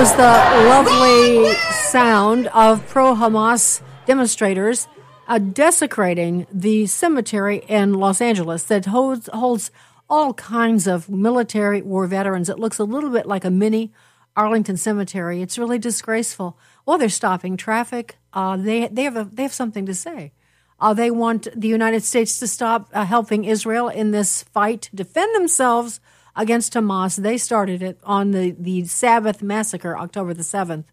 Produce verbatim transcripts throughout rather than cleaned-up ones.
was the lovely sound of pro-Hamas demonstrators uh, desecrating the cemetery in Los Angeles that holds, holds all kinds of military war veterans. It looks a little bit like a mini Arlington Cemetery. It's really disgraceful. Well, they're stopping traffic. Uh, they they have a, they have something to say. Uh, they want the United States to stop uh, helping Israel in this fight to defend themselves against Hamas. They started it on the, the Sabbath massacre, October the seventh.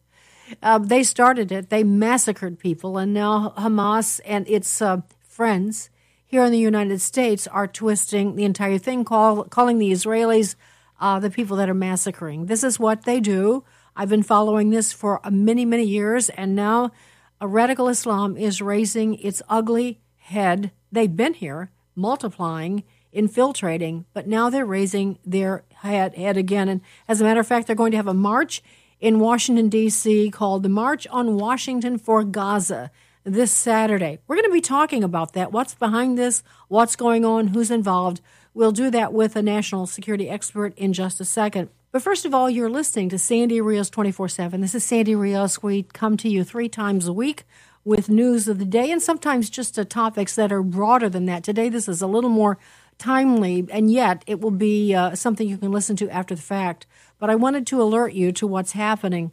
Uh, they started it. They massacred people, and now Hamas and its uh, friends here in the United States are twisting the entire thing, call, calling the Israelis uh, the people that are massacring. This is what they do. I've been following this for many, many years, and now a radical Islam is raising its ugly head. They've been here, multiplying, infiltrating, but now they're raising their head, head again. And as a matter of fact, they're going to have a march in Washington, D C called the March on Washington for Gaza this Saturday. We're going to be talking about that, what's behind this, what's going on, who's involved. We'll do that with a national security expert in just a second. But first of all, you're listening to Sandy Rios twenty-four seven. This is Sandy Rios. We come to you three times a week with news of the day and sometimes just uh, topics that are broader than that. Today, this is a little more timely, and yet it will be uh, something you can listen to after the fact. But I wanted to alert you to what's happening.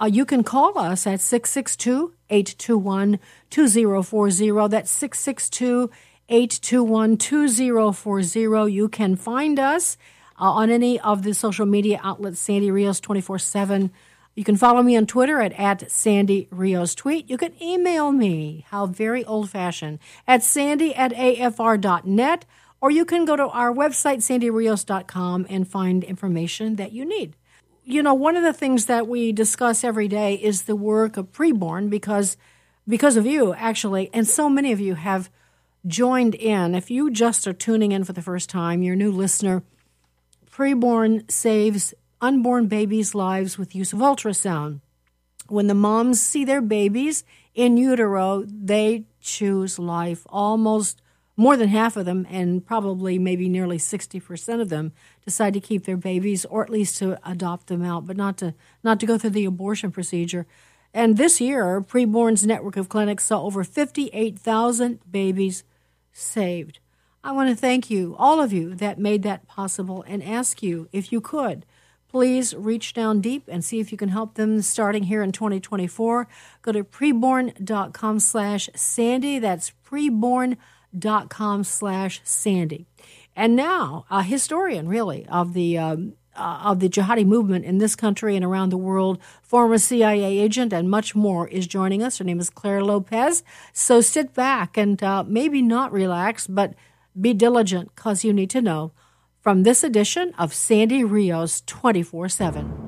Uh, you can call us at six six two, eight two one, two zero four zero. That's six six two, eight two one, two zero four zero. You can find us Uh, on any of the social media outlets, Sandy Rios twenty-four seven. You can follow me on Twitter at, at Sandy Rios Tweet. You can email me, how very old-fashioned, at sandy at afr.net, or you can go to our website, sandy rios dot com, and find information that you need. You know, one of the things that we discuss every day is the work of Preborn, because, because of you, actually, and so many of you have joined in. If you just are tuning in for the first time, you're a new listener, Preborn saves unborn babies' lives with use of ultrasound. When the moms see their babies in utero, they choose life. Almost more than half of them, and probably maybe nearly sixty percent of them, decide to keep their babies or at least to adopt them out, but not to not to go through the abortion procedure. And this year, Preborn's network of clinics saw over fifty-eight thousand babies saved. I want to thank you, all of you, that made that possible, and ask you, if you could, please reach down deep and see if you can help them starting here in twenty twenty-four. Go to preborn.com slash Sandy. That's preborn.com slash Sandy. And now, a historian, really, of the um, uh, of the jihadi movement in this country and around the world, former C I A agent and much more is joining us. Her name is Clare Lopez. So sit back and uh, maybe not relax, but be diligent, because you need to know, from this edition of Sandy Rios twenty-four seven.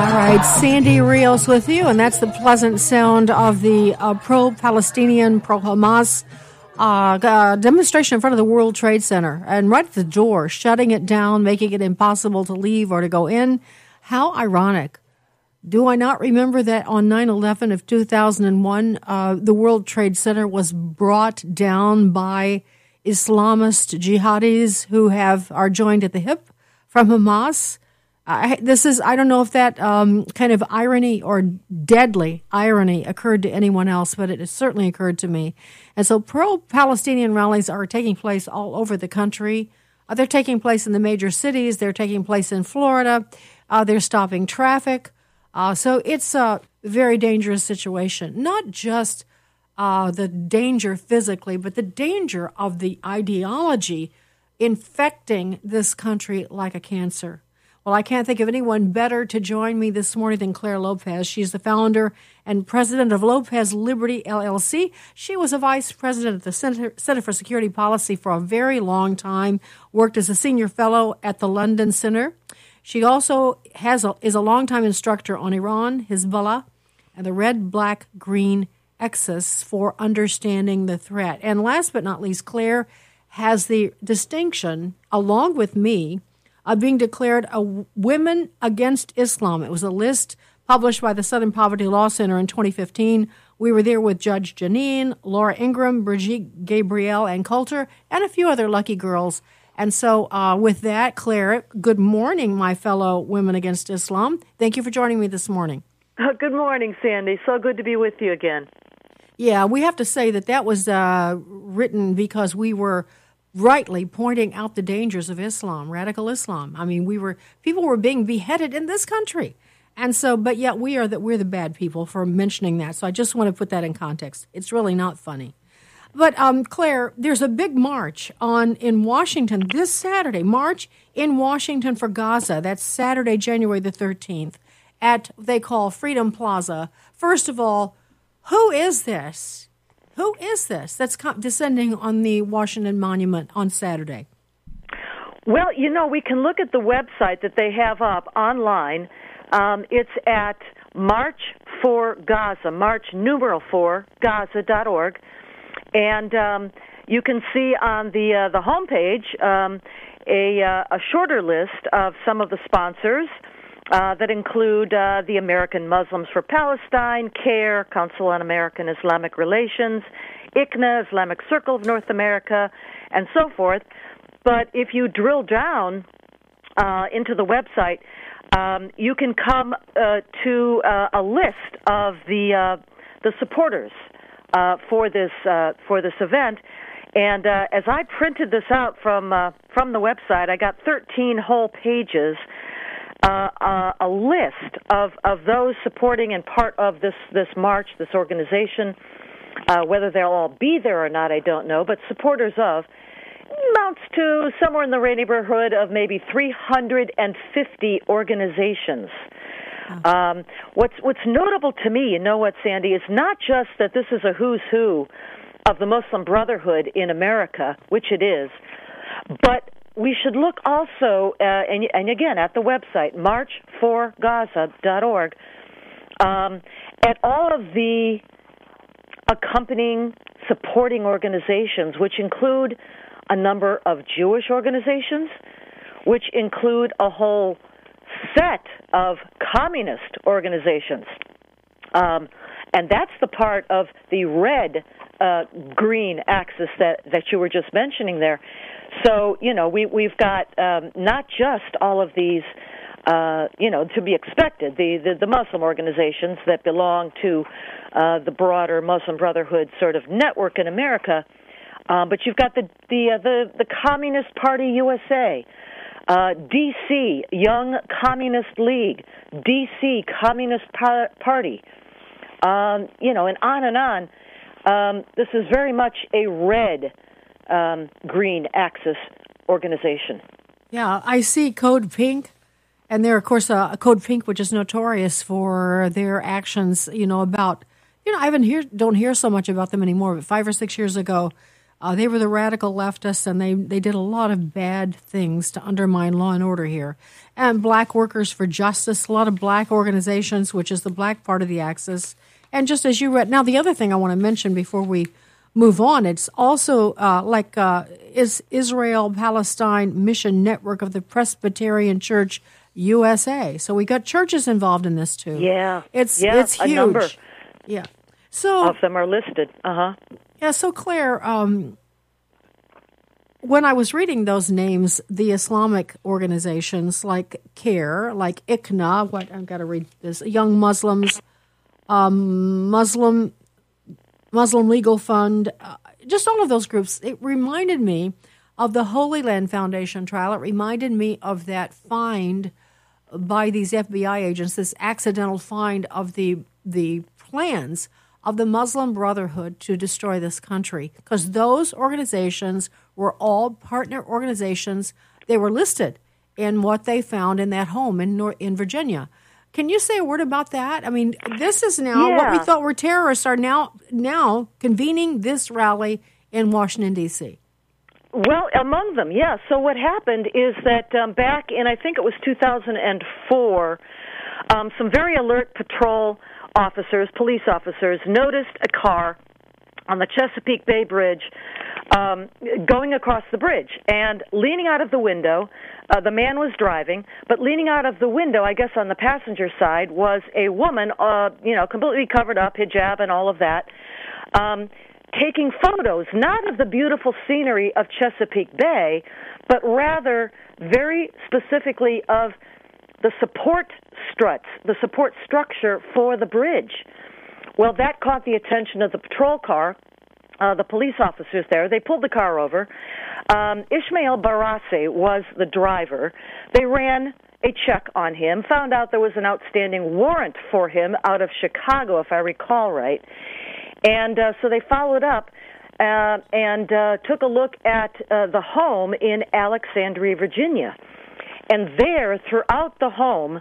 All right, Sandy Rios with you, and that's the pleasant sound of the uh, pro-Palestinian, pro-Hamas uh, uh, demonstration in front of the World Trade Center, and right at the door, shutting it down, making it impossible to leave or to go in. How ironic. Do I not remember that on nine eleven of two thousand one, uh, the World Trade Center was brought down by Islamist jihadis who have are joined at the hip from Hamas? I, this is, I don't know if that um, kind of irony or deadly irony occurred to anyone else, but it certainly occurred to me. And so pro-Palestinian rallies are taking place all over the country. Uh, they're taking place in the major cities. They're taking place in Florida. Uh, they're stopping traffic. Uh, so it's a very dangerous situation, not just uh, the danger physically, but the danger of the ideology infecting this country like a cancer. Well, I can't think of anyone better to join me this morning than Clare Lopez. She's the founder and president of Lopez Liberty, L L C. She was a vice president at the Center, Center for Security Policy for a very long time, worked as a senior fellow at the London Center. She also has a, is a longtime instructor on Iran, Hezbollah, and the red, black, green X's for understanding the threat. And last but not least, Clare has the distinction, along with me, Uh, being declared a Women Against Islam. It was a list published by the Southern Poverty Law Center in twenty fifteen. We were there with Judge Janine, Laura Ingraham, Brigitte Gabriel, Ann Coulter, and a few other lucky girls. And so uh, with that, Clare, good morning, my fellow Women Against Islam. Thank you for joining me this morning. Uh, good morning, Sandy. So good to be with you again. Yeah, we have to say that that was uh, written because we were rightly pointing out the dangers of Islam, radical Islam. I mean, we were people were being beheaded in this country, and so, but yet we are that we're the bad people for mentioning that. So I just want to put that in context. It's really not funny, but um, Clare, there's a big march on in Washington this Saturday. March in Washington for Gaza. That's Saturday, January the thirteenth, at they call Freedom Plaza. First of all, who is this? Who is this that's descending on the Washington Monument on Saturday? Well, you know, we can look at the website that they have up online. Um, it's at March for Gaza, March numeral for Gaza dot org. And um, you can see on the uh, the homepage um, a, uh, a shorter list of some of the sponsors Uh, that include uh, the American Muslims for Palestine, CAIR, Council on American Islamic Relations, I C N A, Islamic Circle of North America, and so forth. But if you drill down uh, into the website, um, you can come uh, to uh, a list of the uh, the supporters uh, for this uh, for this event. And uh, as I printed this out from uh, from the website, I got thirteen whole pages. Uh, uh, a list of, of those supporting and part of this, this march, this organization, uh, whether they'll all be there or not, I don't know, but supporters of, amounts to somewhere in the neighborhood of maybe three hundred fifty organizations. Oh. Um, what's, what's notable to me, you know what, Sandy, is not just that this is a who's who of the Muslim Brotherhood in America, which it is, but we should look also, uh, and, and again, at the website, March for Gaza dot org, um, at all of the accompanying supporting organizations, which include a number of Jewish organizations, which include a whole set of communist organizations. Um, and that's the part of the red Uh, green axis that, that you were just mentioning there. So, you know, we, we've got um, not just all of these, uh, you know, to be expected, the, the, the Muslim organizations that belong to uh, the broader Muslim Brotherhood sort of network in America, uh, but you've got the the, uh, the, the Communist Party U S A, uh, D C, Young Communist League, D C Communist par- Party, um, you know, and on and on. Um, this is very much a red, um, green axis organization. Yeah, I see Code Pink, and they're, of course, uh, Code Pink, which is notorious for their actions, you know, about, you know, I even hear, don't hear so much about them anymore, but five or six years ago, uh, they were the radical leftists, and they, they did a lot of bad things to undermine law and order here. And Black Workers for Justice, a lot of black organizations, which is the black part of the axis. And just as you read, now the other thing I want to mention before we move on, it's also uh, like uh, is Israel Palestine Mission Network of the Presbyterian Church U S A. So we got churches involved in this too. Yeah, it's yeah, it's huge. A number yeah, so of them are listed. Uh huh. Yeah, so Clare, um, when I was reading those names, the Islamic organizations like CAIR, like I C N A, what I've got to read this, Young Muslims. Um, Muslim Muslim Legal Fund, uh, just all of those groups. It reminded me of the Holy Land Foundation trial. It reminded me of that find by these F B I agents, this accidental find of the the plans of the Muslim Brotherhood to destroy this country, because those organizations were all partner organizations. They were listed in what they found in that home in North, in Virginia. Can you say a word about that? I mean, this is now yeah. what we thought were terrorists are now now convening this rally in Washington, D C Well, among them, yes. Yeah. So what happened is that um, back in, I think it was two thousand four, um, some very alert patrol officers, police officers, noticed a car on the Chesapeake Bay Bridge um, going across the bridge. And leaning out of the window, uh, the man was driving, but leaning out of the window, I guess on the passenger side, was a woman, uh, you know, completely covered up, hijab and all of that, um, taking photos, not of the beautiful scenery of Chesapeake Bay, but rather very specifically of the support struts, the support structure for the bridge. Well, that caught the attention of the patrol car, uh, the police officers there. They pulled the car over. Um, Ismail Elbarasse was the driver. They ran a check on him, found out there was an outstanding warrant for him out of Chicago, if I recall right. And uh, so they followed up uh, and uh, took a look at uh, the home in Alexandria, Virginia. And there, throughout the home,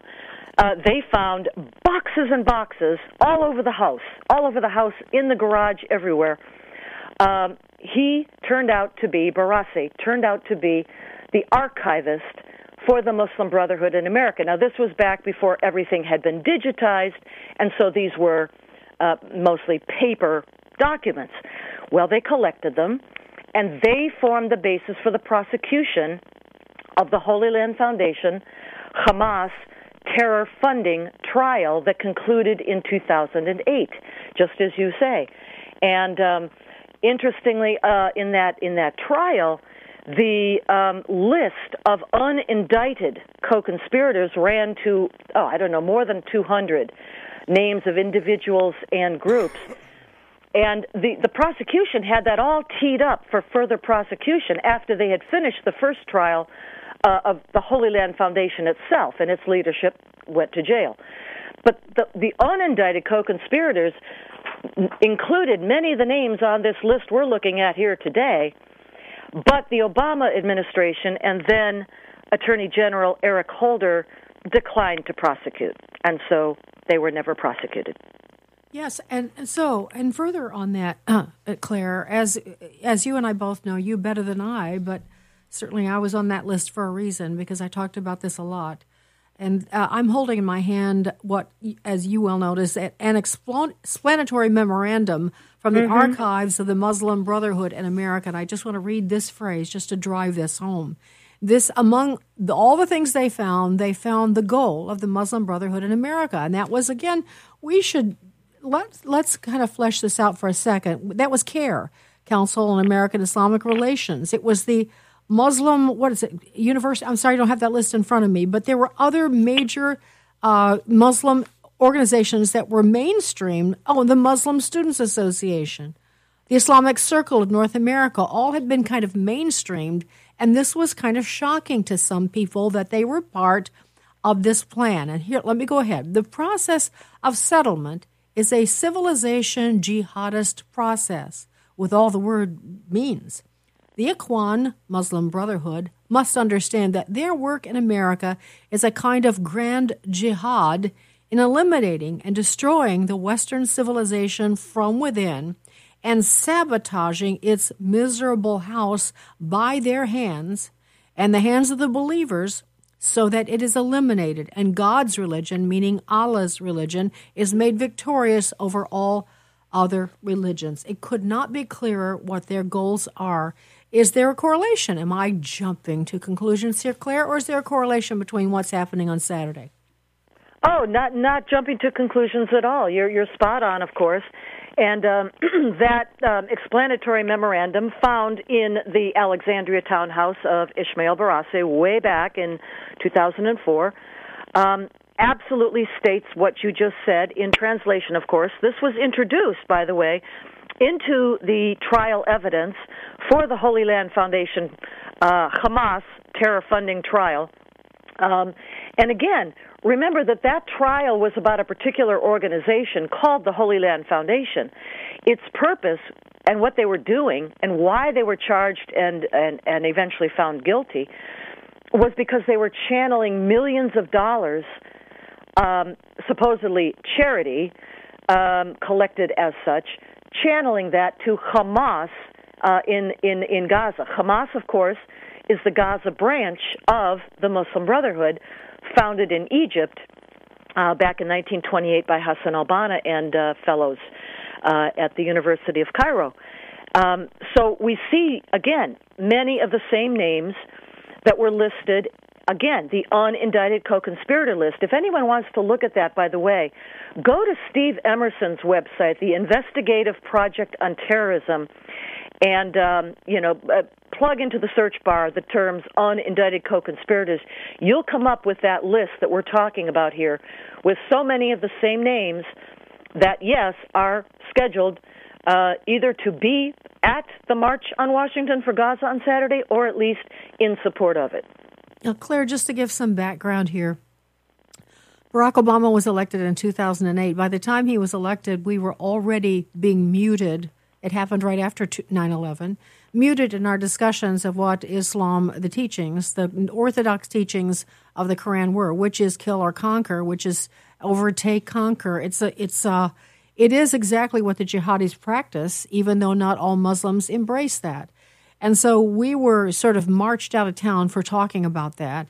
Uh, they found boxes and boxes all over the house, all over the house, in the garage, everywhere. Um, he turned out to be, Elbarasse, turned out to be the archivist for the Muslim Brotherhood in America. Now, this was back before everything had been digitized, and so these were uh, mostly paper documents. Well, they collected them, and they formed the basis for the prosecution of the Holy Land Foundation, Hamas, terror funding trial that concluded in two thousand eight, just as you say. And um, interestingly, uh, in that in that trial, the um, list of unindicted co-conspirators ran to, oh, I don't know, more than two hundred names of individuals and groups. And the, the prosecution had that all teed up for further prosecution after they had finished the first trial Uh, of the Holy Land Foundation itself, and its leadership went to jail. But the, the unindicted co-conspirators n- included many of the names on this list we're looking at here today, but the Obama administration and then Attorney General Eric Holder declined to prosecute, and so they were never prosecuted. Yes, and so, and further on that, uh, Claire, as as you and I both know, you better than I, but certainly I was on that list for a reason, because I talked about this a lot. And uh, I'm holding in my hand what, as you well notice, an explanatory memorandum from the mm-hmm. archives of the Muslim Brotherhood in America. And I just want to read this phrase just to drive this home. This, among the, all the things they found, they found the goal of the Muslim Brotherhood in America. And that was, again, we should, let's, let's kind of flesh this out for a second. That was CAIR, Council on American Islamic Relations. It was the Muslim, what is it, university, I'm sorry, I don't have that list in front of me, but there were other major uh, Muslim organizations that were mainstreamed. Oh, the Muslim Students Association, the Islamic Circle of North America, all had been kind of mainstreamed, and this was kind of shocking to some people that they were part of this plan. And here, let me go ahead. The process of settlement is a civilization jihadist process, with all the word means. The Ikhwan, Muslim Brotherhood, must understand that their work in America is a kind of grand jihad in eliminating and destroying the Western civilization from within and sabotaging its miserable house by their hands and the hands of the believers, so that it is eliminated and God's religion, meaning Allah's religion, is made victorious over all other religions. It could not be clearer what their goals are. Is there a correlation? Am I jumping to conclusions here, Claire, or is there a correlation between what's happening on Saturday? Oh, not not jumping to conclusions at all. You're you're spot on, of course. And um, that um, explanatory memorandum found in the Alexandria townhouse of Ismail Elbarasse way back in two thousand four um, absolutely states what you just said in translation, of course. This was introduced, by the way, into the trial evidence for the Holy Land Foundation uh, Hamas terror funding trial. Um, And again, remember that that trial was about a particular organization called the Holy Land Foundation. Its purpose and what they were doing and why they were charged and, and, and eventually found guilty was because they were channeling millions of dollars, um, supposedly charity, um, collected as such, channeling that to Hamas uh, in, in, in Gaza. Hamas, of course, is the Gaza branch of the Muslim Brotherhood, founded in Egypt uh, back in nineteen twenty-eight by Hassan al-Banna and uh, fellows uh, at the University of Cairo. Um, so we see, again, many of the same names that were listed, again, the unindicted co-conspirator list. If anyone wants to look at that, by the way, go to Steve Emerson's website, the Investigative Project on Terrorism, and, um, you know, uh, plug into the search bar the terms unindicted co-conspirators. You'll come up with that list that we're talking about here with so many of the same names that, yes, are scheduled uh, either to be at the March on Washington for Gaza on Saturday or at least in support of it. Now, Claire, just to give some background here, Barack Obama was elected in two thousand eight. By the time he was elected, we were already being muted. It happened right after nine eleven, muted in our discussions of what Islam, the teachings, the orthodox teachings of the Quran were, which is kill or conquer, which is overtake, conquer. It's a, it's a, it is exactly what the jihadis practice, even though not all Muslims embrace that. And so we were sort of marched out of town for talking about that.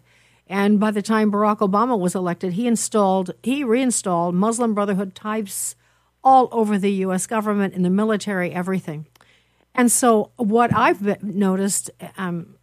And by the time Barack Obama was elected, he installed, he reinstalled Muslim Brotherhood types all over the U S government, in the military, everything. And so what I've noticed, um,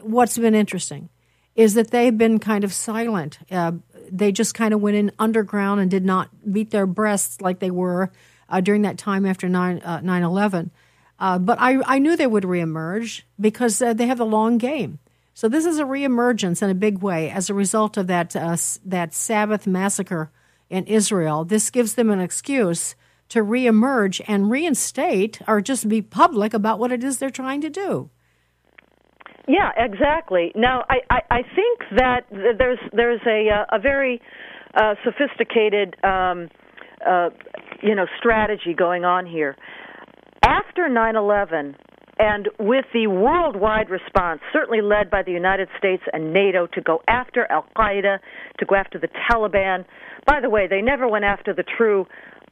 what's been interesting, is that they've been kind of silent. Uh, they just kind of went in underground and did not beat their breasts like they were uh, during that time after nine eleven. Uh, but I, I knew they would reemerge because uh, they have a long game. So this is a reemergence in a big way as a result of that uh, that Sabbath massacre in Israel. This gives them an excuse to reemerge and reinstate or just be public about what it is they're trying to do. Yeah, exactly. Now, I, I, I think that there's there's a a very uh, sophisticated um, uh, you know strategy going on here. After nine eleven, and with the worldwide response, certainly led by the United States and NATO, to go after al-Qaeda, to go after the Taliban. By the way, they never went after the true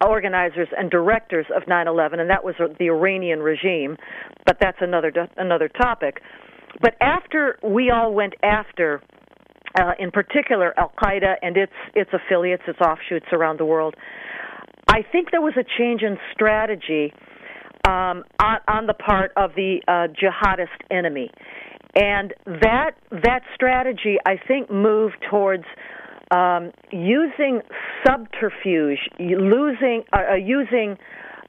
organizers and directors of nine eleven, and that was the Iranian regime, but that's another another topic. But after we all went after, uh, in particular, al-Qaeda and its its affiliates, its offshoots around the world, I think there was a change in strategy Um, on, on the part of the uh, jihadist enemy. And that that strategy, I think, moved towards um, using subterfuge, losing, uh, using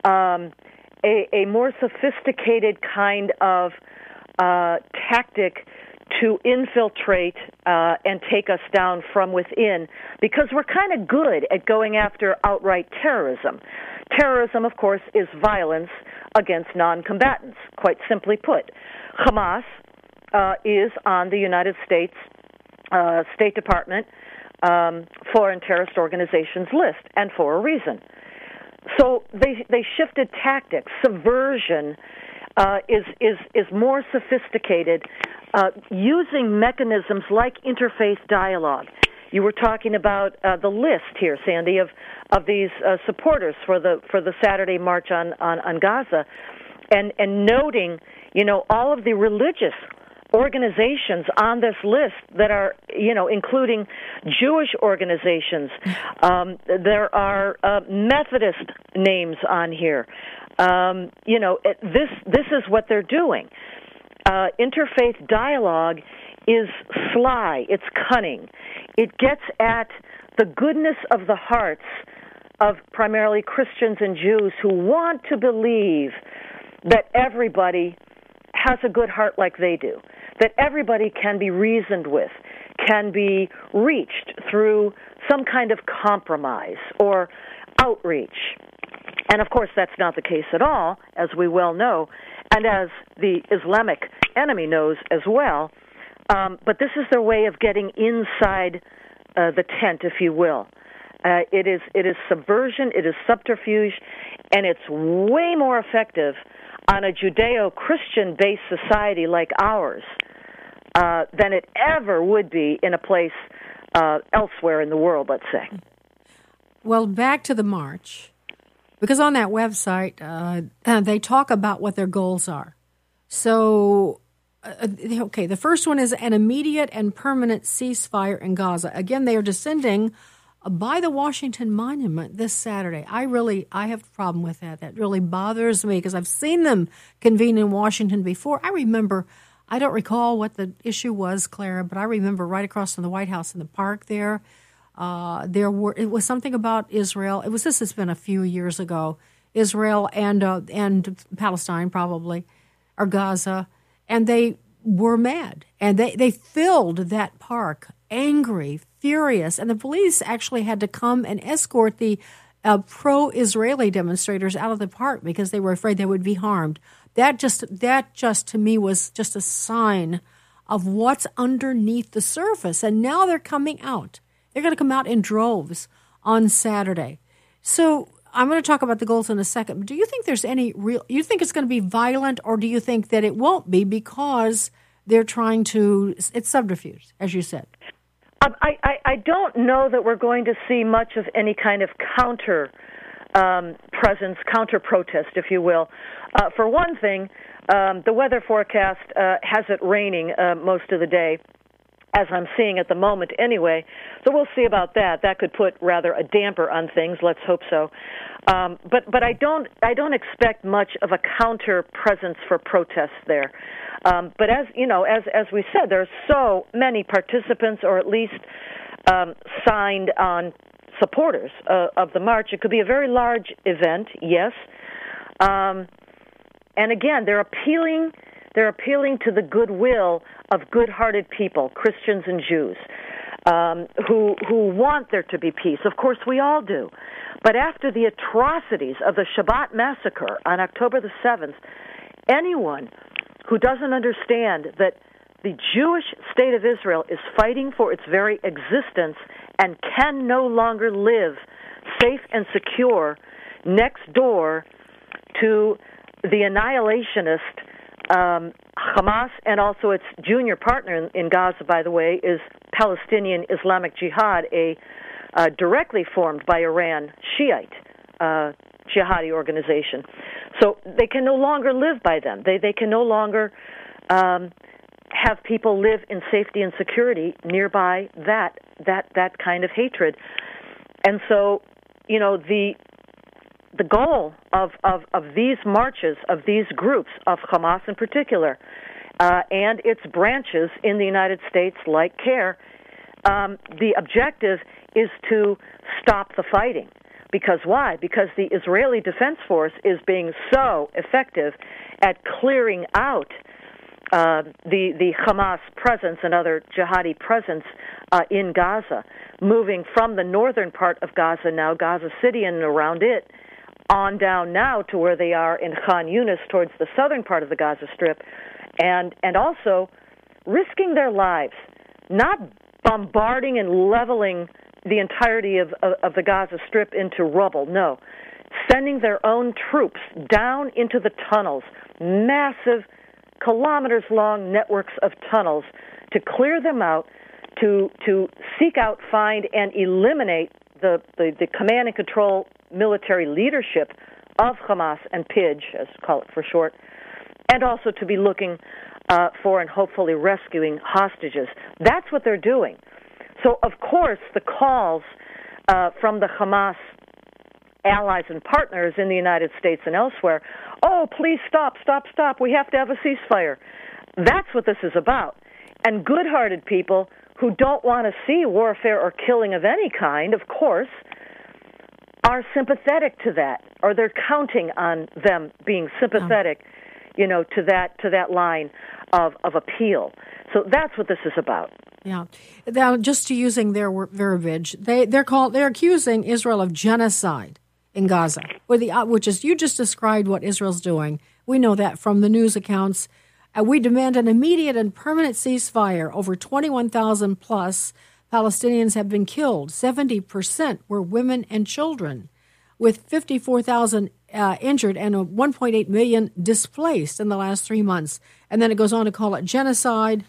um, a, a more sophisticated kind of uh, tactic to infiltrate uh, and take us down from within, because we're kind of good at going after outright terrorism. Terrorism, of course, is violence against non-combatants, quite simply put. Hamas uh, is on the United States uh, State Department um, Foreign Terrorist Organizations list, and for a reason. So they they shifted tactics. Subversion uh, is is is more sophisticated, uh, using mechanisms like interfaith dialogue. You were talking about uh, the list here, Sandy, of of these uh, supporters for the for the Saturday March on, on, on Gaza, and and noting, you know, all of the religious organizations on this list that are, you know, including Jewish organizations. Um, there are uh, Methodist names on here. Um, you know, it, this this is what they're doing. Uh, interfaith dialogue is sly. It's cunning. It gets at the goodness of the hearts of primarily Christians and Jews who want to believe that everybody has a good heart like they do, that everybody can be reasoned with, can be reached through some kind of compromise or outreach. And, of course, that's not the case at all, as we well know, and as the Islamic enemy knows as well. Um, but this is their way of getting inside uh, the tent, if you will. Uh, it is it is subversion, it is subterfuge, and it's way more effective on a Judeo-Christian-based society like ours uh, than it ever would be in a place uh, elsewhere in the world, let's say. Well, back to the march, because on that website, uh, they talk about what their goals are. So, uh, okay, the first one is an immediate and permanent ceasefire in Gaza. Again, they are descending by the Washington Monument this Saturday. I really, I have a problem with that. That really bothers me because I've seen them convene in Washington before. I remember, I don't recall what the issue was, Clara, but I remember right across from the White House in the park there, uh, there were, it was something about Israel. It was, this has been a few years ago, Israel and, uh, and Palestine probably, or Gaza, and they were mad. And they, they filled that park, angry, furious, and the police actually had to come and escort the uh, pro-Israeli demonstrators out of the park because they were afraid they would be harmed. That just, that just to me was just a sign of what's underneath the surface. And now they're coming out. They're going to come out in droves on Saturday. So I'm going to talk about the goals in a second. But do you think there's any real? You think it's going to be violent, or do you think that it won't be because they're trying to? It's subterfuge, as you said. I, I, I don't know that we're going to see much of any kind of counter um, presence, counter protest, if you will. Uh, for one thing, um, the weather forecast uh, has it raining uh, most of the day, as I'm seeing at the moment anyway. So we'll see about that. That could put rather a damper on things. Let's hope so. Um, but but I don't I don't expect much of a counter presence for protests there. Um, but as you know, as as we said, there are so many participants, or at least um, signed on supporters uh, of the march. It could be a very large event, yes. Um, and again, they're appealing. They're appealing to the goodwill of good-hearted people, Christians and Jews, um, who who want there to be peace. Of course, we all do. But after the atrocities of the Shabbat massacre on October the seventh, anyone who doesn't understand that the Jewish state of Israel is fighting for its very existence and can no longer live safe and secure next door to the annihilationist Um, Hamas, and also its junior partner in, in Gaza, by the way, is Palestinian Islamic Jihad, a uh, directly formed by Iran Shiite uh, jihadi organization. So they can no longer live by them. They they can no longer um, have people live in safety and security nearby that that that kind of hatred. And so, you know, the. The goal of, of, of these marches, of these groups, of Hamas in particular, uh, and its branches in the United States like CAIR, um, the objective is to stop the fighting. Because why? Because the Israeli Defense Force is being so effective at clearing out uh, the, the Hamas presence and other jihadi presence uh, in Gaza, moving from the northern part of Gaza now, Gaza City and around it, on down now to where they are in Khan Yunis towards the southern part of the Gaza Strip, and and also risking their lives, not bombarding and leveling the entirety of, of, of the Gaza Strip into rubble, no. Sending their own troops down into the tunnels, massive, kilometers-long networks of tunnels to clear them out, to to seek out, find, and eliminate the, the, the command and control military leadership of Hamas and P I D J, as we call it for short, and also to be looking uh, for and hopefully rescuing hostages. That's what they're doing. So, of course, the calls uh, from the Hamas allies and partners in the United States and elsewhere, oh, please stop, stop, stop, we have to have a ceasefire. That's what this is about. And good-hearted people who don't want to see warfare or killing of any kind, of course, are sympathetic to that, or they're counting on them being sympathetic, you know, to that to that line of, of appeal. So that's what this is about. Yeah. Now, just using their verbiage, they they're called they're accusing Israel of genocide in Gaza, or the which is you just described what Israel's doing. We know that from the news accounts. Uh, we demand an immediate and permanent ceasefire over twenty-one thousand plus. Palestinians have been killed. seventy percent were women and children, with fifty-four thousand uh, injured and one point eight million displaced in the last three months. And then it goes on to call it genocide.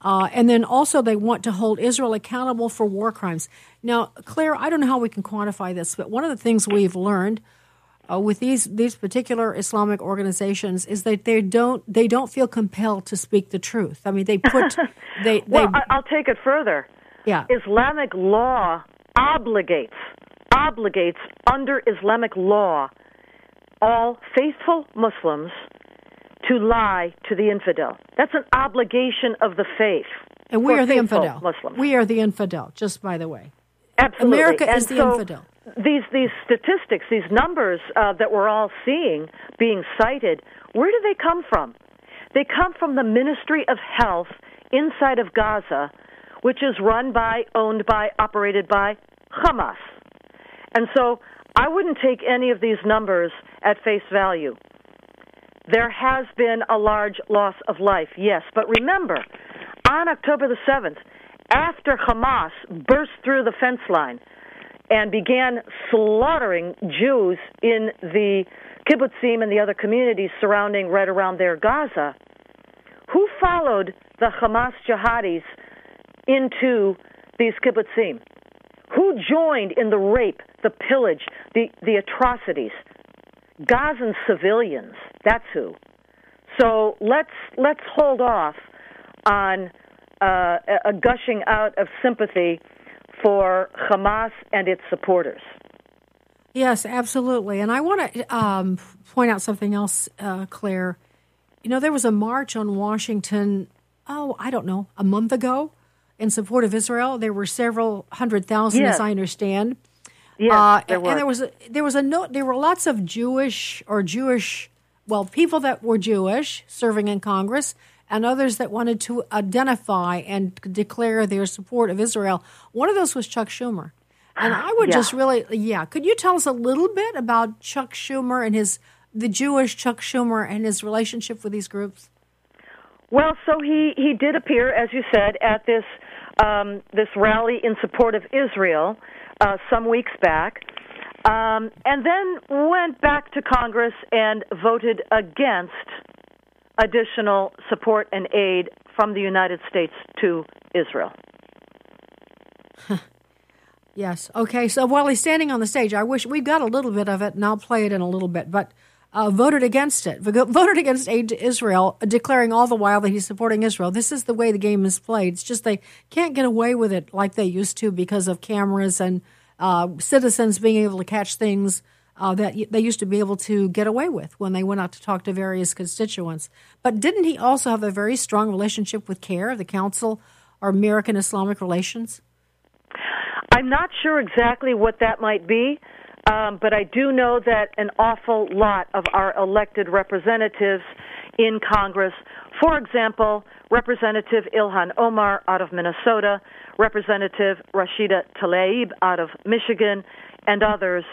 Uh, and then also they want to hold Israel accountable for war crimes. Now, Claire, I don't know how we can quantify this, but one of the things we've learned uh, with these these particular Islamic organizations is that they don't they don't feel compelled to speak the truth. I mean, they put they. Well, they, I'll take it further. Yeah, Islamic law obligates obligates under Islamic law all faithful Muslims to lie to the infidel. That's an obligation of the faith. And we are the infidel. Muslims. We are the infidel, just by the way. Absolutely. America and is the so infidel. These these statistics, these numbers uh, that we're all seeing being cited, where do they come from? They come from the Ministry of Health inside of Gaza, which is run by, owned by, operated by Hamas. And so I wouldn't take any of these numbers at face value. There has been a large loss of life, yes. But remember, on October the seventh, after Hamas burst through the fence line and began slaughtering Jews in the kibbutzim and the other communities surrounding right around there Gaza, who followed the Hamas jihadis into these kibbutzim? Who joined in the rape, the pillage, the, the atrocities? Gazan civilians, that's who. So let's let's hold off on uh, a gushing out of sympathy for Hamas and its supporters. Yes, absolutely. And I want to um, point out something else, uh, Claire. You know, there was a march on Washington, oh, I don't know, a month ago in support of Israel. There were several hundred thousand, yes, as I understand. Yeah, uh, there and there was a, there was a note. There were lots of Jewish or Jewish, well, people that were Jewish serving in Congress, and others that wanted to identify and declare their support of Israel. One of those was Chuck Schumer, and I would yeah. just really, yeah. Could you tell us a little bit about Chuck Schumer and his the Jewish Chuck Schumer and his relationship with these groups? Well, so he he did appear, as you said, at this um, this rally in support of Israel. Uh, some weeks back, um, and then went back to Congress and voted against additional support and aid from the United States to Israel. Yes. Okay, so while he's standing on the stage, I wish we got a little bit of it, and I'll play it in a little bit, but uh, voted against it, voted against aid to Israel, declaring all the while that he's supporting Israel. This is the way the game is played. It's just they can't get away with it like they used to because of cameras and uh, citizens being able to catch things uh, that they used to be able to get away with when they went out to talk to various constituents. But didn't he also have a very strong relationship with CAIR, the Council on American Islamic Relations? I'm not sure exactly what that might be. Um, but I do know that an awful lot of our elected representatives in Congress, for example, Representative Ilhan Omar out of Minnesota, Representative Rashida Tlaib out of Michigan, and others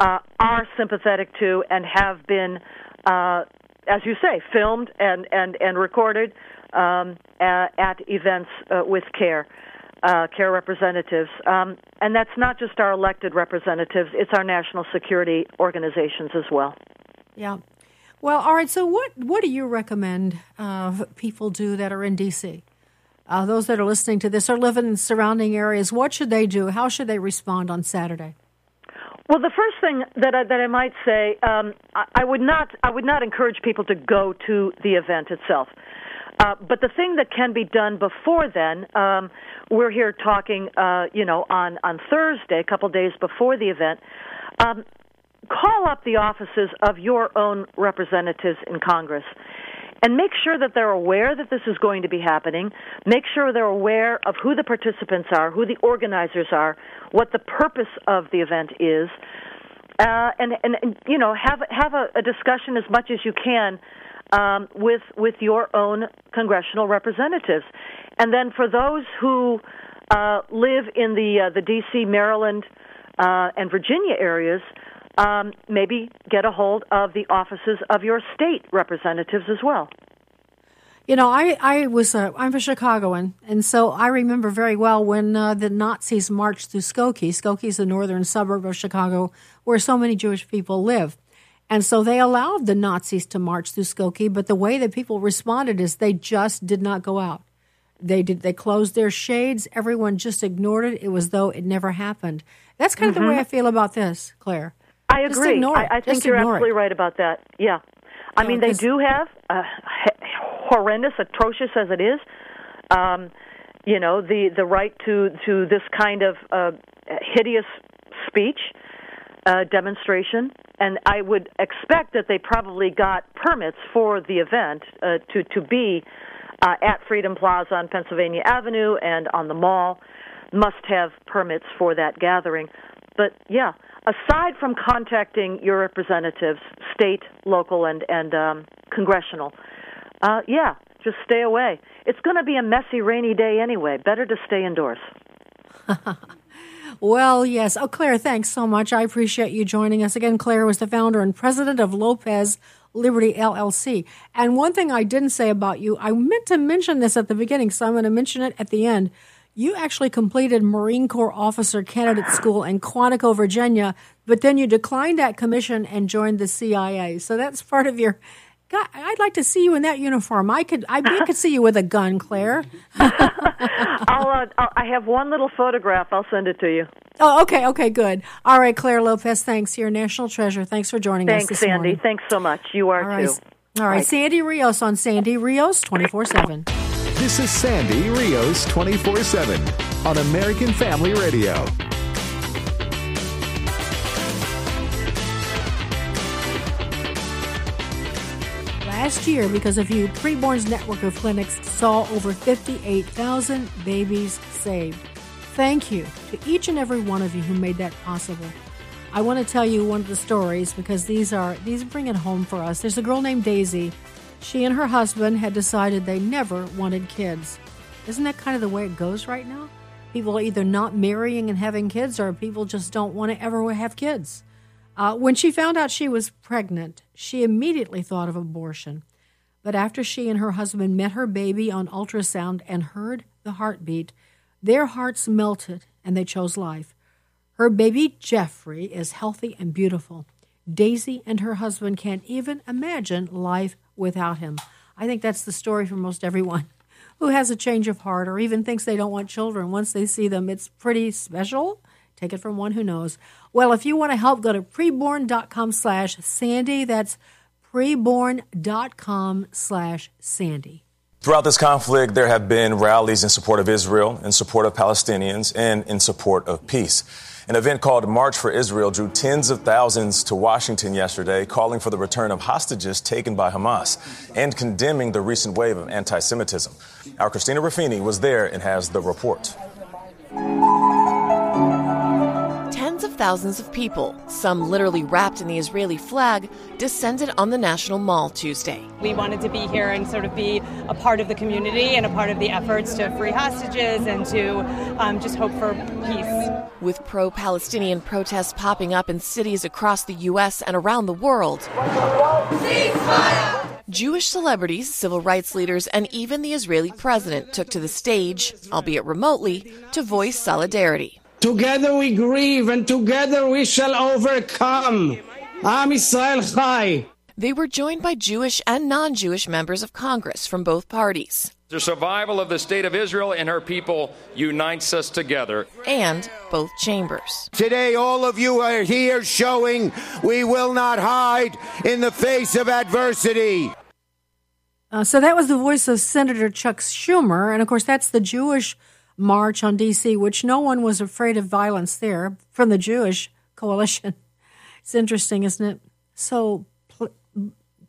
uh, are sympathetic to and have been, uh, as you say, filmed and, and, and recorded um, at, at events uh, with CAIR. Uh, CAIR representatives, um, and that's not just our elected representatives, it's our national security organizations as well. Yeah. Well, all right, so what, what do you recommend uh, people do that are in D C? Uh, those that are listening to this or live in surrounding areas, what should they do? How should they respond on Saturday? Well, the first thing that I, that I might say, um, I, I would not I would not encourage people to go to the event itself. Uh, but the thing that can be done before then, um, we're here talking, uh, you know, on, on Thursday, a couple days before the event, um, call up the offices of your own representatives in Congress and make sure that they're aware that this is going to be happening. Make sure they're aware of who the participants are, who the organizers are, what the purpose of the event is, uh, and, and, and, you know, have, have a, a discussion as much as you can Um, with with your own congressional representatives. And then for those who uh, live in the uh, the D C, Maryland, uh, and Virginia areas, um, maybe get a hold of the offices of your state representatives as well. You know, I, I was a, I'm a Chicagoan, and so I remember very well when uh, the Nazis marched through Skokie. Skokie is the northern suburb of Chicago where so many Jewish people live. And so they allowed the Nazis to march through Skokie, but the way that people responded is they just did not go out. They did. They closed their shades. Everyone just ignored it. It was as though it never happened. That's kind mm-hmm. of the way I feel about this, Claire. I agree. Just ignore it. I, I think just you're absolutely it. right about that. Yeah. I mean, they do have, uh, horrendous, atrocious as it is, um, you know, the, the right to, to this kind of uh, hideous speech, uh, demonstration. And I would expect that they probably got permits for the event uh, to, to be uh, at Freedom Plaza on Pennsylvania Avenue and on the mall, must have permits for that gathering. But, yeah, aside from contacting your representatives, state, local, and, and um, congressional, uh, yeah, just stay away. It's going to be a messy, rainy day anyway. Better to stay indoors. Well, yes. Oh, Claire, thanks so much. I appreciate you joining us. Again, Claire was the founder and president of Lopez Liberty, L L C. And one thing I didn't say about you, I meant to mention this at the beginning, so I'm going to mention it at the end. You actually completed Marine Corps Officer Candidate School in Quantico, Virginia, but then you declined that commission and joined the C I A. So that's part of your. God, I'd like to see you in that uniform. I could, I, I could see you with a gun, Claire. I'll, uh, I'll, I have one little photograph. I'll send it to you. Oh, okay, okay, good. All right, Claire Lopez. Thanks, you're a national treasure. Thanks for joining thanks, us. Thanks, Sandy. Morning. Thanks so much. You are all right, too. All right, right, Sandy Rios on Sandy Rios twenty-four seven. This is Sandy Rios twenty-four seven on American Family Radio. Last year, because of you, Preborn's network of clinics saw over fifty-eight thousand babies saved. Thank you to each and every one of you who made that possible. I want to tell you one of the stories because these are these bring it home for us. There's a girl named Daisy. She and her husband had decided they never wanted kids. Isn't that kind of the way it goes right now? People are either not marrying and having kids, or people just don't want to ever have kids. Uh, when she found out she was pregnant, she immediately thought of abortion. But after she and her husband met her baby on ultrasound and heard the heartbeat, their hearts melted and they chose life. Her baby, Jeffrey, is healthy and beautiful. Daisy and her husband can't even imagine life without him. I think that's the story for most everyone who has a change of heart or even thinks they don't want children. Once they see them, it's pretty special. Take it from one who knows. Well, if you want to help, go to preborn.com slash Sandy. That's preborn.com slash Sandy. Throughout this conflict, there have been rallies in support of Israel, in support of Palestinians, and in support of peace. An event called March for Israel drew tens of thousands to Washington yesterday, calling for the return of hostages taken by Hamas and condemning the recent wave of anti-Semitism. Our Christina Ruffini was there and has the report. Tens of thousands of people, some literally wrapped in the Israeli flag, descended on the National Mall Tuesday. We wanted to be here and sort of be a part of the community and a part of the efforts to free hostages and to um, just hope for peace. With pro-Palestinian protests popping up in cities across the U S and around the world, Jewish celebrities, civil rights leaders, and even the Israeli president took to the stage, albeit remotely, to voice solidarity. Together we grieve, and together we shall overcome. Am Yisrael Chai. They were joined by Jewish and non-Jewish members of Congress from both parties. The survival of the state of Israel and her people unites us together. And both chambers. Today, all of you are here showing we will not hide in the face of adversity. Uh, so that was the voice of Senator Chuck Schumer. And, of course, that's the Jewish march on D C, which no one was afraid of violence there from the Jewish coalition. It's interesting, isn't it? So pl-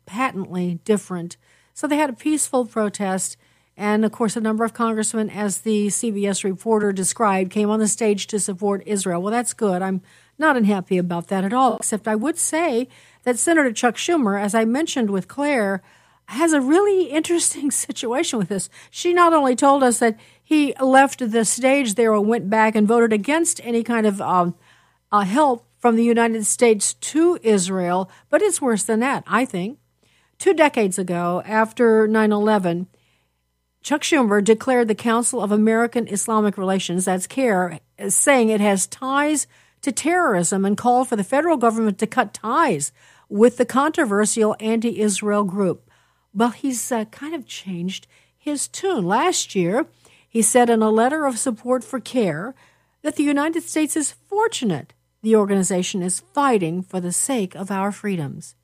patently different. So they had a peaceful protest, and of course a number of congressmen, as the C B S reporter described, came on the stage to support Israel. Well, that's good. I'm not unhappy about that at all, except I would say that Senator Chuck Schumer, as I mentioned with Claire, has a really interesting situation with this. She not only told us that he left the stage there and went back and voted against any kind of um, uh, help from the United States to Israel, but it's worse than that, I think. Two decades ago, after nine eleven, Chuck Schumer declared the Council of American Islamic Relations, that's CAIR, as saying it has ties to terrorism and called for the federal government to cut ties with the controversial anti-Israel group. Well, he's uh, kind of changed his tune. Last year, he said in a letter of support for CAIR that the United States is fortunate the organization is fighting for the sake of our freedoms.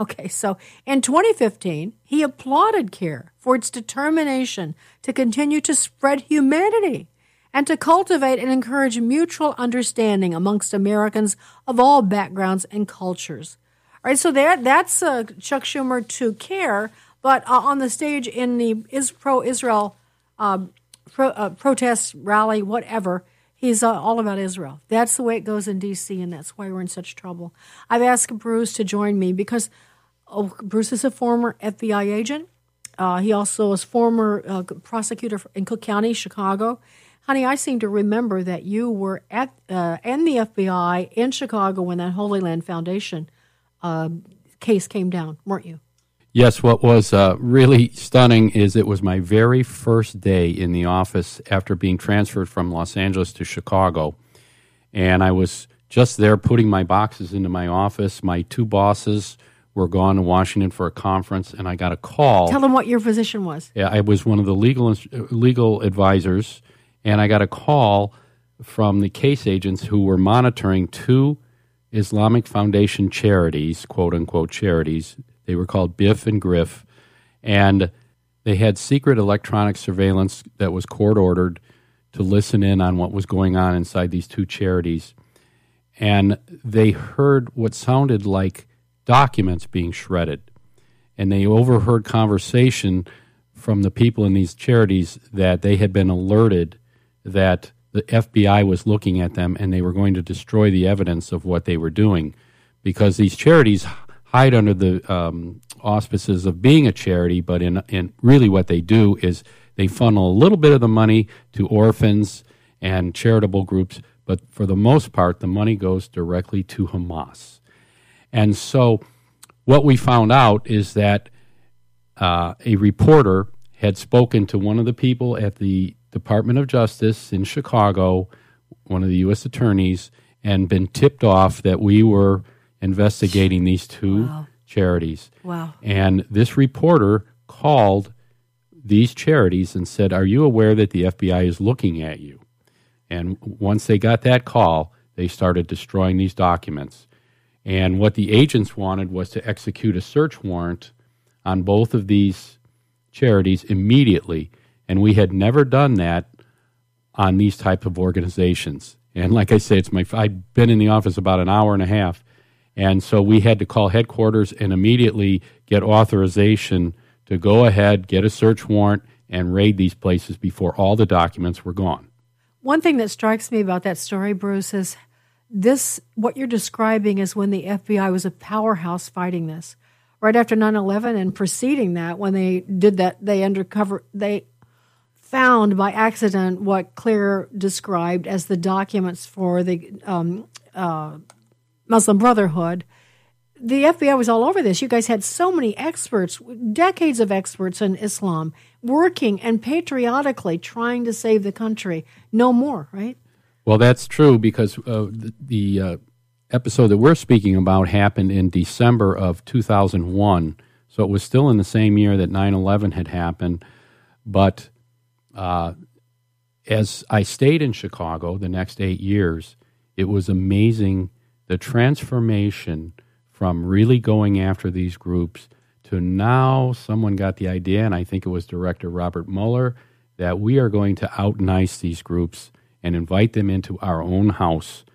Okay, so in twenty fifteen, he applauded CAIR for its determination to continue to spread humanity and to cultivate and encourage mutual understanding amongst Americans of all backgrounds and cultures. All right, so there, that's uh, Chuck Schumer to CAIR, but uh, on the stage in the is pro-Israel uh, pro, uh, protest, rally, whatever, he's uh, all about Israel. That's the way it goes in D C, and that's why we're in such trouble. I've asked Bruce to join me because oh, Bruce is a former F B I agent. Uh, he also is former uh, prosecutor in Cook County, Chicago. Honey, I seem to remember that you were at uh, and the F B I in Chicago when that Holy Land Foundation uh, case came down, weren't you? Yes. What was uh, really stunning is it was my very first day in the office after being transferred from Los Angeles to Chicago, and I was just there putting my boxes into my office. My two bosses were gone to Washington for a conference, and I got a call. Tell them what your position was. Yeah, I was one of the legal legal advisors. And I got a call from the case agents who were monitoring two Islamic Foundation charities, quote-unquote charities. They were called Biff and Griff, and they had secret electronic surveillance that was court-ordered to listen in on what was going on inside these two charities. And they heard what sounded like documents being shredded, and they overheard conversation from the people in these charities that they had been alerted that the F B I was looking at them and they were going to destroy the evidence of what they were doing, because these charities hide under the um, auspices of being a charity, but in, in really what they do is they funnel a little bit of the money to orphans and charitable groups, but for the most part, the money goes directly to Hamas. And so what we found out is that uh, a reporter had spoken to one of the people at the Department of Justice in Chicago, one of the U S attorneys, and been tipped off that we were investigating these two wow. charities. Wow. And this reporter called these charities and said, "Are you aware that the F B I is looking at you?" And once they got that call, they started destroying these documents. And what the agents wanted was to execute a search warrant on both of these charities immediately. And we had never done that on these type of organizations. And like I say, it's my I've been in the office about an hour and a half, and so we had to call headquarters and immediately get authorization to go ahead, get a search warrant, and raid these places before all the documents were gone. One thing that strikes me about that story, Bruce, is this: what you're describing is when the F B I was a powerhouse fighting this. Right after nine eleven and preceding that, when they did that, they undercover, they found by accident what Claire described as the documents for the um, uh, Muslim Brotherhood. The F B I was all over this. You guys had so many experts, decades of experts in Islam, working and patriotically trying to save the country. No more, right? Well, that's true, because uh, the... the uh episode that we're speaking about happened in December of two thousand one, so it was still in the same year that nine eleven had happened. But uh, as I stayed in Chicago the next eight years, it was amazing the transformation from really going after these groups to now someone got the idea, and I think it was Director Robert Mueller, that we are going to out-nice these groups and invite them into our own house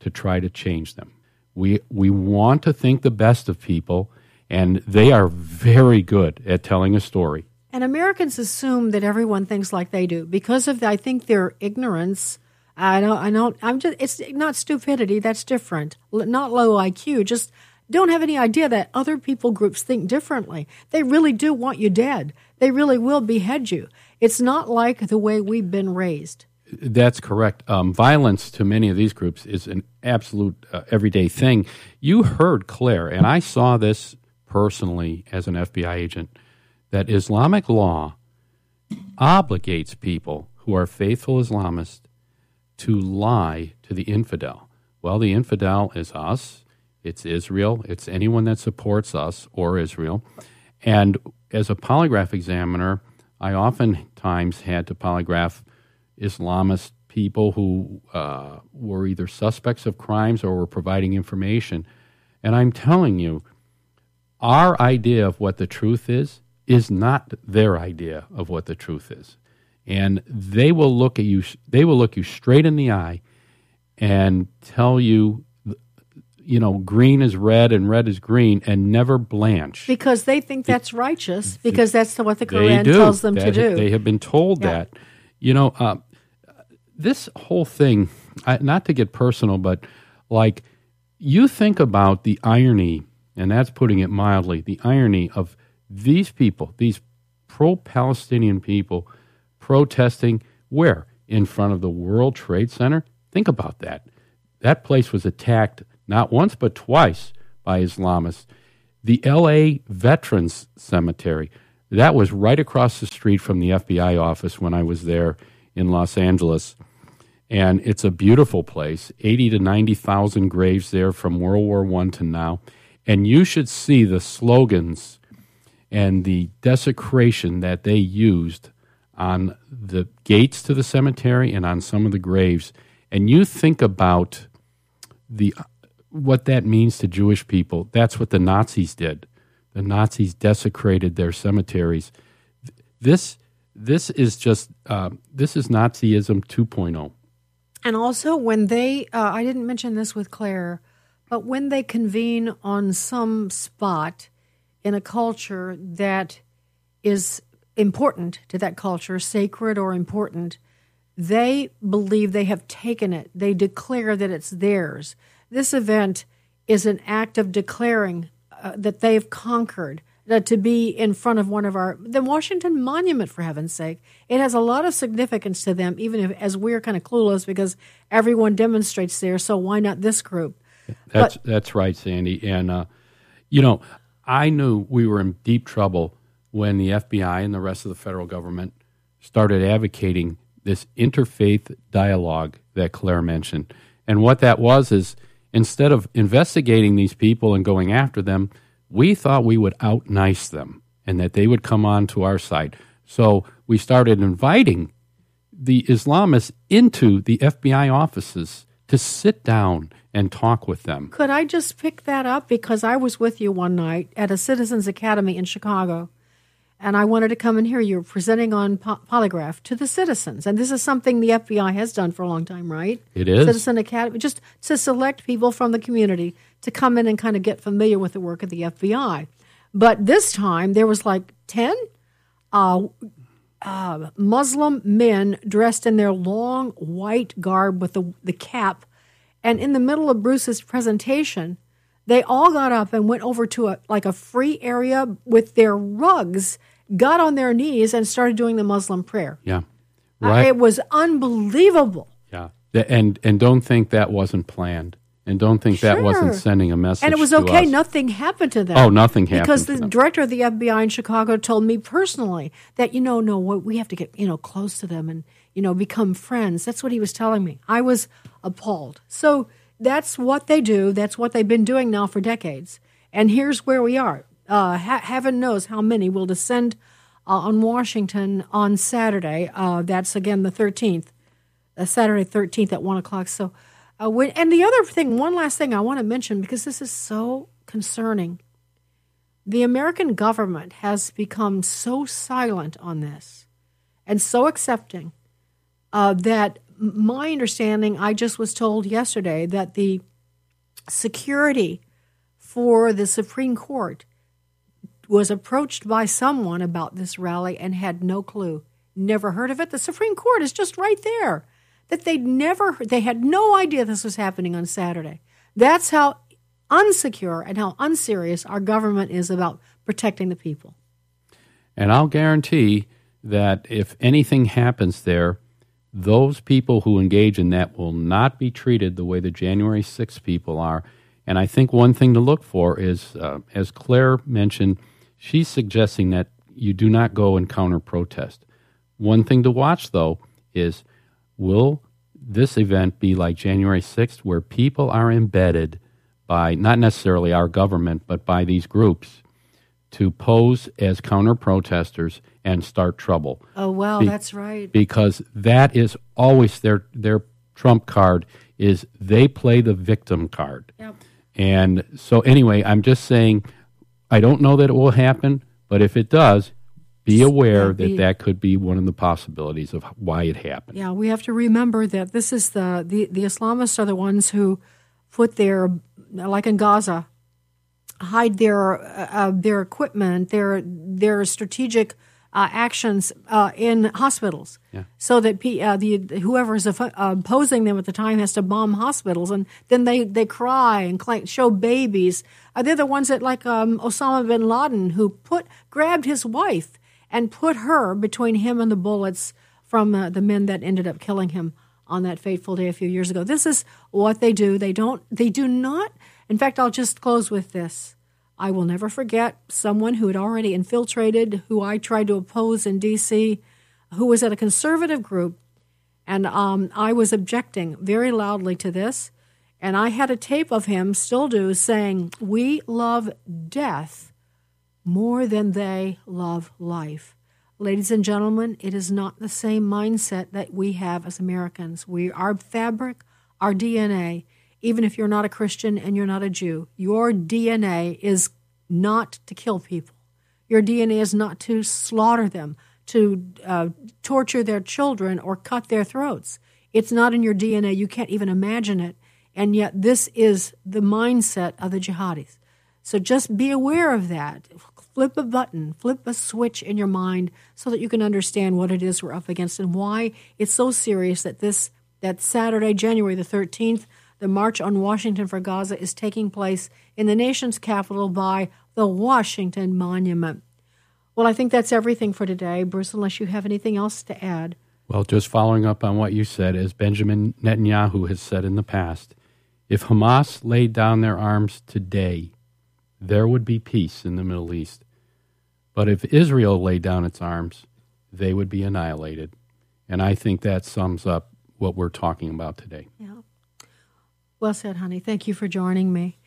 to try to change them. We we want to think the best of people, and they are very good at telling a story. And Americans assume that everyone thinks like they do because of, I think, their ignorance. I don't. I don't. I'm just. It's not stupidity. That's different. Not low I Q. Just don't have any idea that other people groups think differently. They really do want you dead. They really will behead you. It's not like the way we've been raised. That's correct. Um, violence to many of these groups is an absolute uh, everyday thing. You heard Claire, and I saw this personally as an F B I agent, that Islamic law obligates people who are faithful Islamists to lie to the infidel. Well, the infidel is us, it's Israel, it's anyone that supports us or Israel. And as a polygraph examiner, I oftentimes had to polygraph Islamist people who uh, were either suspects of crimes or were providing information. And I'm telling you, our idea of what the truth is is not their idea of what the truth is. And they will look at you, they will look you straight in the eye and tell you, you know, green is red and red is green, and never blanch. Because they think that's righteous, because that's what the Quran tells them to do. They have been told yeah. that. You know, uh, this whole thing, I, not to get personal, but like you think about the irony, and that's putting it mildly, the irony of these people, these pro-Palestinian people protesting where? In front of the World Trade Center? Think about that. That place was attacked not once but twice by Islamists. The L A Veterans Cemetery, that was right across the street from the F B I office when I was there in Los Angeles. And it's a beautiful place, eighty to ninety thousand graves there from World War One to now. And you should see the slogans and the desecration that they used on the gates to the cemetery and on some of the graves. And you think about the... what that means to Jewish people. That's what the Nazis did. The Nazis desecrated their cemeteries. This this is just, uh, this is Nazism two point oh. And also when they, uh, I didn't mention this with Claire, but when they convene on some spot in a culture that is important to that culture, sacred or important, they believe they have taken it. They declare that it's theirs. This event is an act of declaring uh, that they've conquered, that to be in front of one of our... The Washington Monument, for heaven's sake, it has a lot of significance to them, even if, as we're kind of clueless, because everyone demonstrates there, so why not this group? That's but, that's right, Sandy. And, uh, you know, I knew we were in deep trouble when the F B I and the rest of the federal government started advocating this interfaith dialogue that Claire mentioned. And what that was is... instead of investigating these people and going after them, we thought we would out-nice them and that they would come on to our side. So we started inviting the Islamists into the F B I offices to sit down and talk with them. Could I just pick that up? Because I was with you one night at a Citizens Academy in Chicago, and I wanted to come and hear you presenting on po- polygraph to the citizens. And this is something the F B I has done for a long time, right? It is. Citizen Academy, just to select people from the community to come in and kind of get familiar with the work of the F B I. But this time, there was like ten uh, uh, Muslim men dressed in their long white garb with the, the cap. And in the middle of Bruce's presentation, they all got up and went over to a like a free area with their rugs, got on their knees, and started doing the Muslim prayer. Yeah, right. Uh, it was unbelievable. Yeah, and and don't think that wasn't planned, and don't think sure. that wasn't sending a message. And it was to okay; us. Nothing happened to them. Oh, nothing happened because the to them. Director of the F B I in Chicago told me personally that you know, no, we have to get you know close to them and you know become friends. That's what he was telling me. I was appalled. So. That's what they do. That's what they've been doing now for decades. And here's where we are. Uh, ha- heaven knows how many will descend uh, on Washington on Saturday. Uh, that's, again, the thirteenth, uh, Saturday thirteenth at one o'clock. So, uh, when, and the other thing, one last thing I want to mention, because this is so concerning. The American government has become so silent on this and so accepting uh, that my understanding, I just was told yesterday that the security for the Supreme Court was approached by someone about this rally and had no clue, never heard of it. The Supreme Court is just right there, that they'd never, they had no idea this was happening on Saturday. That's how unsecure and how unserious our government is about protecting the people. And I'll guarantee that if anything happens there, those people who engage in that will not be treated the way the January sixth people are. And I think one thing to look for is, uh, as Claire mentioned, she's suggesting that you do not go and counter-protest. One thing to watch, though, is will this event be like January sixth, where people are embedded by, not necessarily our government, but by these groups to pose as counter-protesters and start trouble. Oh, wow, be- that's right. Because that is always their their trump card, is they play the victim card. Yep. And so anyway, I'm just saying, I don't know that it will happen, but if it does, be aware that that could be one of the possibilities of why it happened. Yeah, we have to remember that this is the, the, the Islamists are the ones who put their, like in Gaza, hide their uh, their equipment, their their strategic uh, actions uh, in hospitals, yeah. so that P, uh, the whoever's opposing them at the time has to bomb hospitals, and then they, they cry and cl- show babies. Uh, they're the ones that, like um, Osama bin Laden, who put grabbed his wife and put her between him and the bullets from uh, the men that ended up killing him on that fateful day a few years ago. This is what they do. They don't. They do not. In fact, I'll just close with this. I will never forget someone who had already infiltrated, who I tried to oppose in D C, who was at a conservative group, and um, I was objecting very loudly to this, and I had a tape of him, still do, saying, "We love death more than they love life." Ladies and gentlemen, it is not the same mindset that we have as Americans. We, our fabric, our D N A, even if you're not a Christian and you're not a Jew, your D N A is not to kill people. Your D N A is not to slaughter them, to uh, torture their children or cut their throats. It's not in your D N A. You can't even imagine it. And yet this is the mindset of the jihadis. So just be aware of that. Flip a button, flip a switch in your mind so that you can understand what it is we're up against and why it's so serious that this that Saturday, January the thirteenth, the March on Washington for Gaza is taking place in the nation's capital by the Washington Monument. Well, I think that's everything for today, Bruce, unless you have anything else to add. Well, just following up on what you said, as Benjamin Netanyahu has said in the past, if Hamas laid down their arms today, there would be peace in the Middle East. But if Israel laid down its arms, they would be annihilated. And I think that sums up what we're talking about today. Yeah. Well said, honey. Thank you for joining me.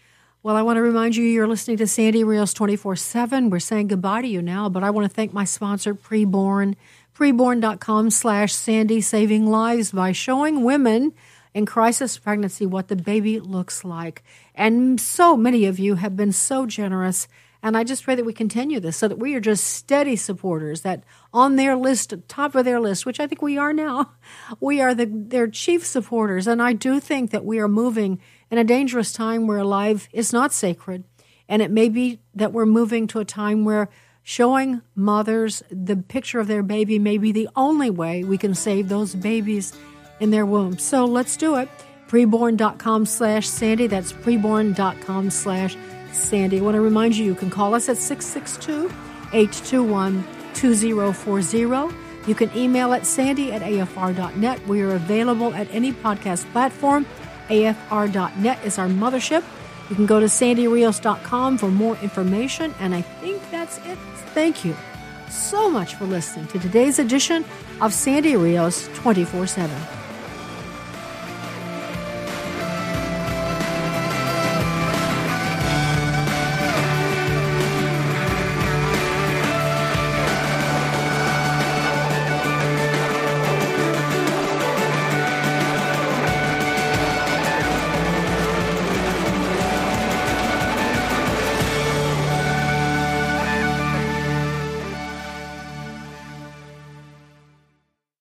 Well, I want to remind you, you're listening to Sandy Reels twenty-four seven. We're saying goodbye to you now, but I want to thank my sponsor, Preborn, preborn.com slash Sandy, saving lives by showing women in crisis pregnancy what the baby looks like. And so many of you have been so generous, and I just pray that we continue this so that we are just steady supporters, that on their list, top of their list, which I think we are now, we are the, their chief supporters. And I do think that we are moving in a dangerous time where life is not sacred. And it may be that we're moving to a time where showing mothers the picture of their baby may be the only way we can save those babies in their womb. So let's do it. Preborn.com slash Sandy. That's preborn.com slash Sandy. I want to remind you, you can call us at six six two, eight two one, two zero four zero. You can email at sandy at afr dot net. We are available at any podcast platform. A F R dot net is our mothership. You can go to sandy rios dot com for more information. And I think that's it. Thank you so much for listening to today's edition of Sandy Rios twenty-four seven.